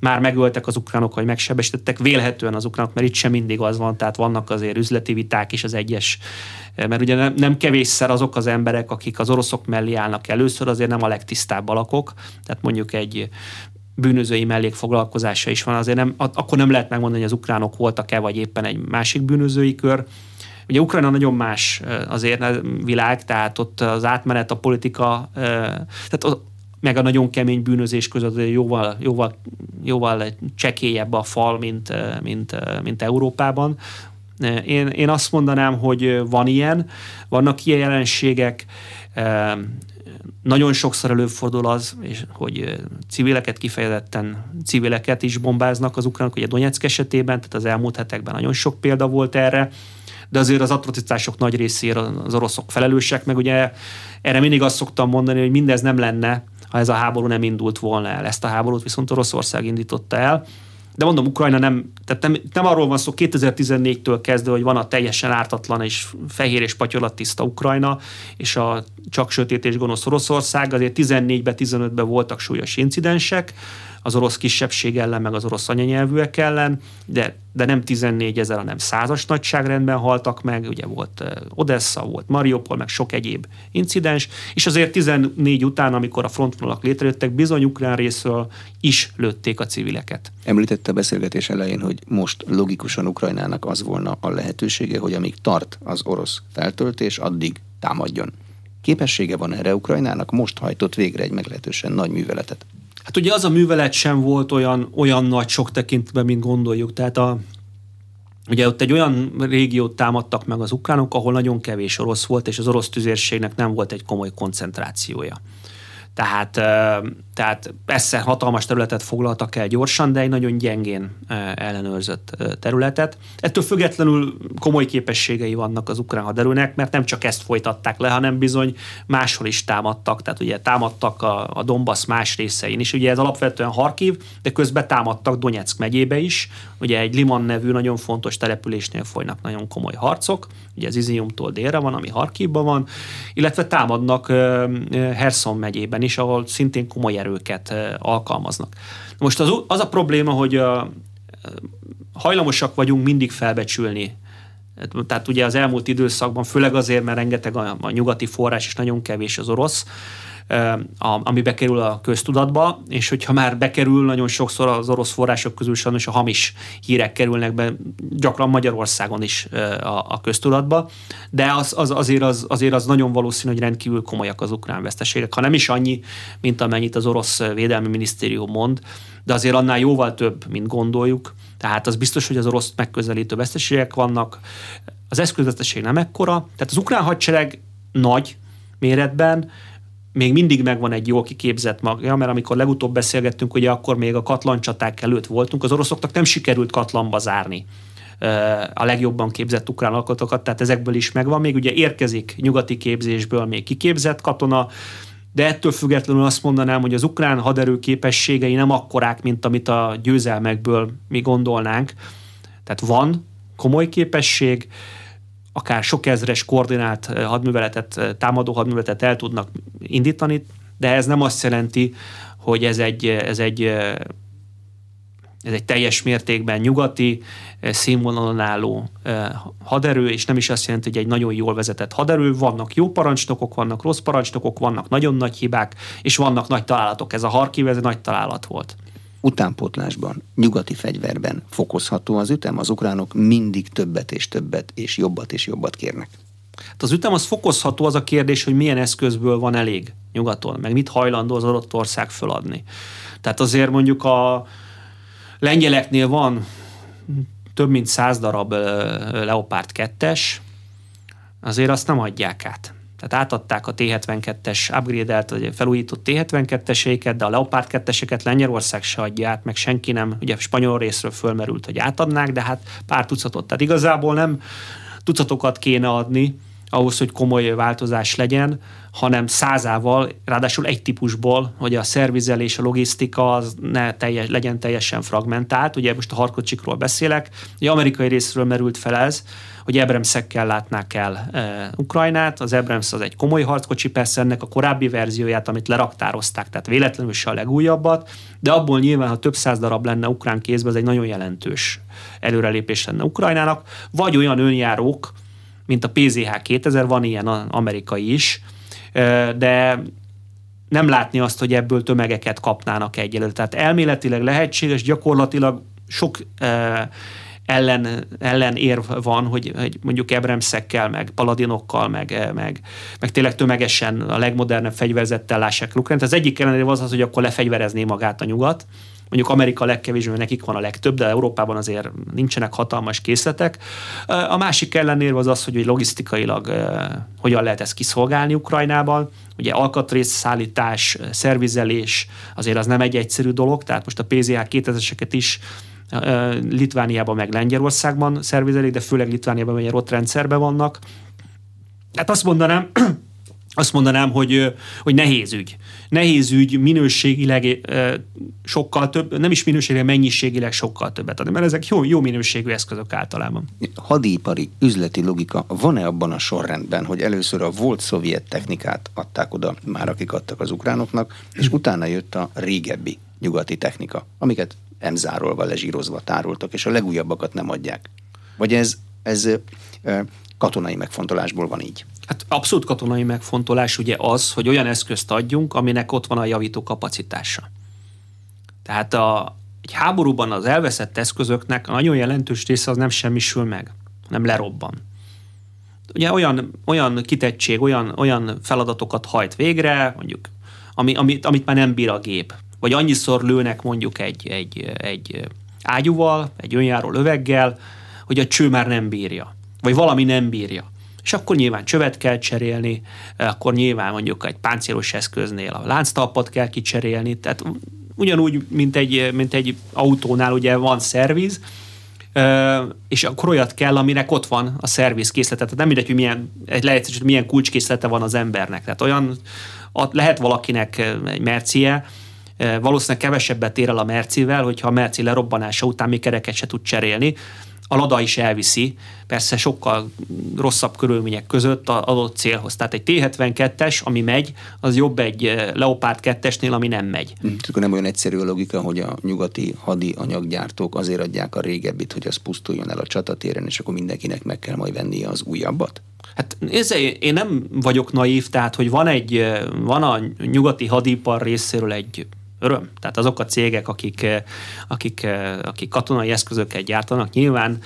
már megöltek az ukránok, vagy megsebesítettek, vélhetően az ukránok, mert itt sem mindig az van, tehát vannak azért üzleti viták is az egyes, mert ugye nem kevésszer azok az emberek, akik az oroszok mellé állnak először, azért nem a legtisztább alakok, tehát mondjuk egy bűnözői mellékfoglalkozása is van, azért nem, akkor nem lehet megmondani, hogy az ukránok voltak-e, vagy éppen egy másik bűnözői kör. Ugye Ukrajna nagyon más azért világ, tehát ott az átmenet, a politika, tehát meg a nagyon kemény bűnözés között jóval csekélyebb a fal, mint Európában. Én azt mondanám, hogy vannak ilyen jelenségek, nagyon sokszor előfordul az, hogy civileket is bombáznak az ukránok, ugye Donyeck esetében, tehát az elmúlt hetekben nagyon sok példa volt erre, de azért az atrocitások nagy részére az oroszok felelősek, meg ugye erre mindig azt szoktam mondani, hogy mindez nem lenne, ha ez a háború nem indult volna el. Ezt a háborút viszont Oroszország indította el, de mondom, Ukrajna nem arról van szó 2014-től kezdve, hogy van a teljesen ártatlan és fehér és patyolattiszta Ukrajna, és a csak sötét és gonosz Oroszország, azért 14-ben, 15-ben voltak súlyos incidensek, az orosz kisebbség ellen, meg az orosz anyanyelvűek ellen, de nem 14 000, hanem 100-as nagyságrendben haltak meg, ugye volt Odessa, volt Mariupol, meg sok egyéb incidens, és azért 14 után, amikor a frontvonalak létrejöttek, bizony ukrán részről is lőtték a civileket. Említette a beszélgetés elején, hogy most logikusan Ukrajnának az volna a lehetősége, hogy amíg tart az orosz feltöltés, addig támadjon. Képessége van erre Ukrajnának? Most hajtott végre egy meglehetősen nagy műveletet. Hát ugye az a művelet sem volt olyan nagy sok tekintben, mint gondoljuk. Tehát Ugye ott egy olyan régiót támadtak meg az ukránok, ahol nagyon kevés orosz volt, és az orosz tüzérségnek nem volt egy komoly koncentrációja. Tehát persze hatalmas területet foglaltak el gyorsan, de egy nagyon gyengén ellenőrzött területet. Ettől függetlenül komoly képességei vannak az ukrán haderőnek, mert nem csak ezt folytatták le, hanem bizony máshol is támadtak. Tehát ugye támadtak a Donbass más részein is. Ugye ez alapvetően Harkív, de közben támadtak Donyeck megyébe is. Ugye egy Liman nevű nagyon fontos településnél folynak nagyon komoly harcok. Ugye az Iziumtól délre van, ami Harkívban van, illetve támadnak Herszon megyében is, ahol szintén komoly erőket alkalmaznak. Most az a probléma, hogy hajlamosak vagyunk mindig felbecsülni. Tehát ugye az elmúlt időszakban, főleg azért, mert rengeteg a nyugati forrás és nagyon kevés az orosz, ami bekerül a köztudatba, és hogyha már bekerül, nagyon sokszor az orosz források közül sajnos a hamis hírek kerülnek be, gyakran Magyarországon is a köztudatba, de azért az nagyon valószínű, hogy rendkívül komolyak az ukrán veszteségek, ha nem is annyi, mint amennyit az orosz védelmi minisztérium mond, de azért annál jóval több, mint gondoljuk, tehát az biztos, hogy az orosz megközelítő veszteségek vannak, az eszközveszteség nem ekkora, tehát az ukrán hadsereg nagy méretben, még mindig megvan egy jól kiképzett magja, mert amikor legutóbb beszélgettünk, ugye akkor még a katlancsaták előtt voltunk, az oroszoknak nem sikerült katlanba zárni a legjobban képzett ukrán alkotókat, tehát ezekből is megvan, még ugye érkezik nyugati képzésből még kiképzett katona, de ettől függetlenül azt mondanám, hogy az ukrán haderő képességei nem akkorák, mint amit a győzelmekből mi gondolnánk. Tehát van komoly képesség, akár sok ezres koordinált hadműveletet, támadó hadműveletet el tudnak indítani, de ez nem azt jelenti, hogy ez egy teljes mértékben nyugati színvonalon álló haderő, és nem is azt jelenti, hogy egy nagyon jól vezetett haderő. Vannak jó parancsnokok, vannak rossz parancsnokok, vannak nagyon nagy hibák, és vannak nagy találatok. Ez a Harkív, ez egy nagy találat volt. Utánpótlásban, nyugati fegyverben fokozható az ütem? Az ukránok mindig többet és többet és jobbat kérnek. Hát az ütem az fokozható, az a kérdés, hogy milyen eszközből van elég nyugaton, meg mit hajlandó az adott ország föladni. Tehát azért mondjuk a lengyeleknél van több mint 100 darab Leopard 2-es, azért azt nem adják át. Tehát átadták a T-72-es upgrade-elt, vagy felújított T-72-eseiket, de a Leopard 2-eseket Lengyelország se adja át, meg senki nem, ugye spanyol részről fölmerült, hogy átadnák, de hát pár tucatot. Tehát igazából nem tucatokat kéne adni ahhoz, hogy komoly változás legyen, hanem 100-ával, ráadásul egy típusból, hogy a szervizelés, a logisztika az ne legyen teljesen fragmentált. Ugye most a harkocsikról beszélek, ugye amerikai részről merült fel ez, hogy Abramsekkel látnák el Ukrajnát. Az Abrams az egy komoly harckocsi, persze ennek a korábbi verzióját, amit leraktározták, tehát véletlenül se a legújabbat, de abból nyilván, ha több száz darab lenne ukrán kézben, ez egy nagyon jelentős előrelépés lenne Ukrajnának, vagy olyan önjárók, mint a PZH-2000, van ilyen amerikai is, de nem látni azt, hogy ebből tömegeket kapnának egyelőre. Tehát elméletileg lehetséges, gyakorlatilag sok ellenérv van, hogy mondjuk Abramsekkel, meg Paladinokkal, meg tényleg tömegesen a legmodernebb fegyverzettel lássák Ukrajnát. Az egyik ellenérv az, hogy akkor lefegyverezné magát a nyugat. Mondjuk Amerika legkevésbé, nekik van a legtöbb, de Európában azért nincsenek hatalmas készletek. A másik ellenérve az, hogy logisztikailag hogyan lehet ezt kiszolgálni Ukrajnában. Ugye alkatrészszállítás, szervizelés, azért az nem egy egyszerű dolog, tehát most a PZH 2000-eseket is Litvániában meg Lengyelországban szervizelik, de főleg Litvániában, mert ott rendszerben vannak. Hát azt mondanám, hogy nehéz ügy. Nehéz ügy, minőségileg sokkal több, nem is minőségileg, mennyiségileg sokkal többet adni, mert ezek jó minőségű eszközök általában. Hadipari, üzleti logika van-e abban a sorrendben, hogy először a volt szovjet technikát adták oda, már akik adtak az ukránoknak, és utána jött a régebbi nyugati technika, amiket emzárolva, lezsírozva tároltak, és a legújabbakat nem adják? Vagy ez katonai megfontolásból van így? Hát abszolút katonai megfontolás ugye az, hogy olyan eszközt adjunk, aminek ott van a javító kapacitása. Tehát egy háborúban az elveszett eszközöknek a nagyon jelentős része az nem semmisül meg, hanem lerobban. Ugye olyan kitettség, olyan feladatokat hajt végre, mondjuk, amit már nem bír a gép. Vagy annyiszor lőnek mondjuk egy ágyúval, egy önjáró löveggel, hogy a cső már nem bírja, vagy valami nem bírja. És akkor nyilván csövet kell cserélni, akkor nyilván mondjuk egy páncélos eszköznél a lánctalpat kell kicserélni, tehát ugyanúgy, mint egy autónál ugye van szerviz, és akkor olyat kell, aminek ott van a szervizkészlete. Tehát nem mindegy, hogy milyen kulcskészlete van az embernek. Tehát olyan, lehet valakinek egy mercie, valószínűleg kevesebbet ér el a mercivel, hogyha a merci lerobbanása után még kereket se tud cserélni. A lada is elviszi, persze sokkal rosszabb körülmények között az adott célhoz. Tehát egy T-72-es, ami megy, az jobb egy Leopard 2-esnél, ami nem megy. Akkor nem olyan egyszerű a logika, hogy a nyugati hadi anyaggyártók azért adják a régebbit, hogy az pusztuljon el a csatatéren, és akkor mindenkinek meg kell majd vennie az újabbat? Hát én nem vagyok naív, tehát hogy van a nyugati hadipar részéről egy öröm. Tehát azok a cégek, akik katonai eszközöket gyártanak, nyilván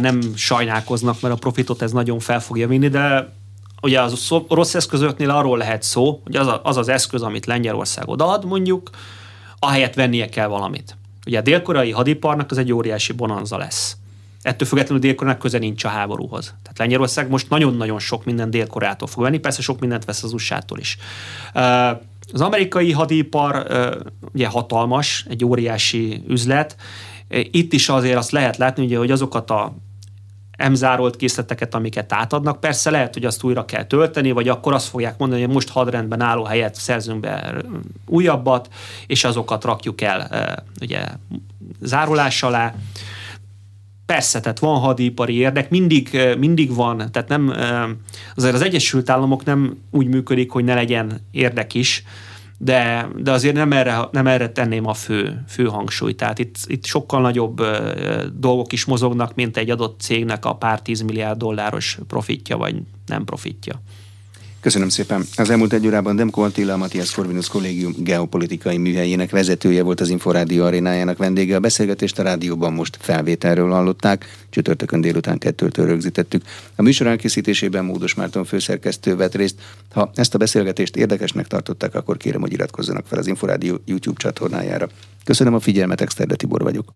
nem sajnálkoznak, mert a profitot ez nagyon fel fogja vinni, de ugye a rossz eszközöknél arról lehet szó, hogy az az eszköz, amit Lengyelország odaad mondjuk, ahelyett vennie kell valamit. Ugye a dél-koreai hadiparnak az egy óriási bonanza lesz. Ettől függetlenül Dél-Koreának köze nincs a háborúhoz. Tehát Lengyelország most nagyon-nagyon sok minden Dél-Koreától fog venni, persze sok mindent vesz az USA-tól is. Az amerikai hadipar ugye hatalmas, egy óriási üzlet. Itt is azért azt lehet látni, ugye, hogy azokat a M-zárolt készleteket, amiket átadnak, persze lehet, hogy azt újra kell tölteni, vagy akkor azt fogják mondani, hogy most hadrendben álló helyet szerzünk be újabbat, és azokat rakjuk el ugye zárulás alá. Persze, tehát van hadipari érdek, mindig van, tehát nem, azért az Egyesült Államok nem úgy működik, hogy ne legyen érdek is, de azért nem erre tenném a fő hangsúlyt. Tehát itt sokkal nagyobb dolgok is mozognak, mint egy adott cégnek a pár $10 milliárd dolláros profitja, vagy nem profitja. Köszönöm szépen. Az elmúlt egy órában Demko Attila, a Matthias Corvinus Collegium geopolitikai műhelyének vezetője volt, az Inforádió arénájának vendége. A beszélgetést a rádióban most felvételről hallották, csütörtökön délután 14-től rögzítettük. A műsor elkészítésében Módos Márton főszerkesztő vett részt. Ha ezt a beszélgetést érdekesnek tartották, akkor kérem, hogy iratkozzanak fel az Inforádió YouTube csatornájára. Köszönöm a figyelmet, Exterde Tibor vagyok.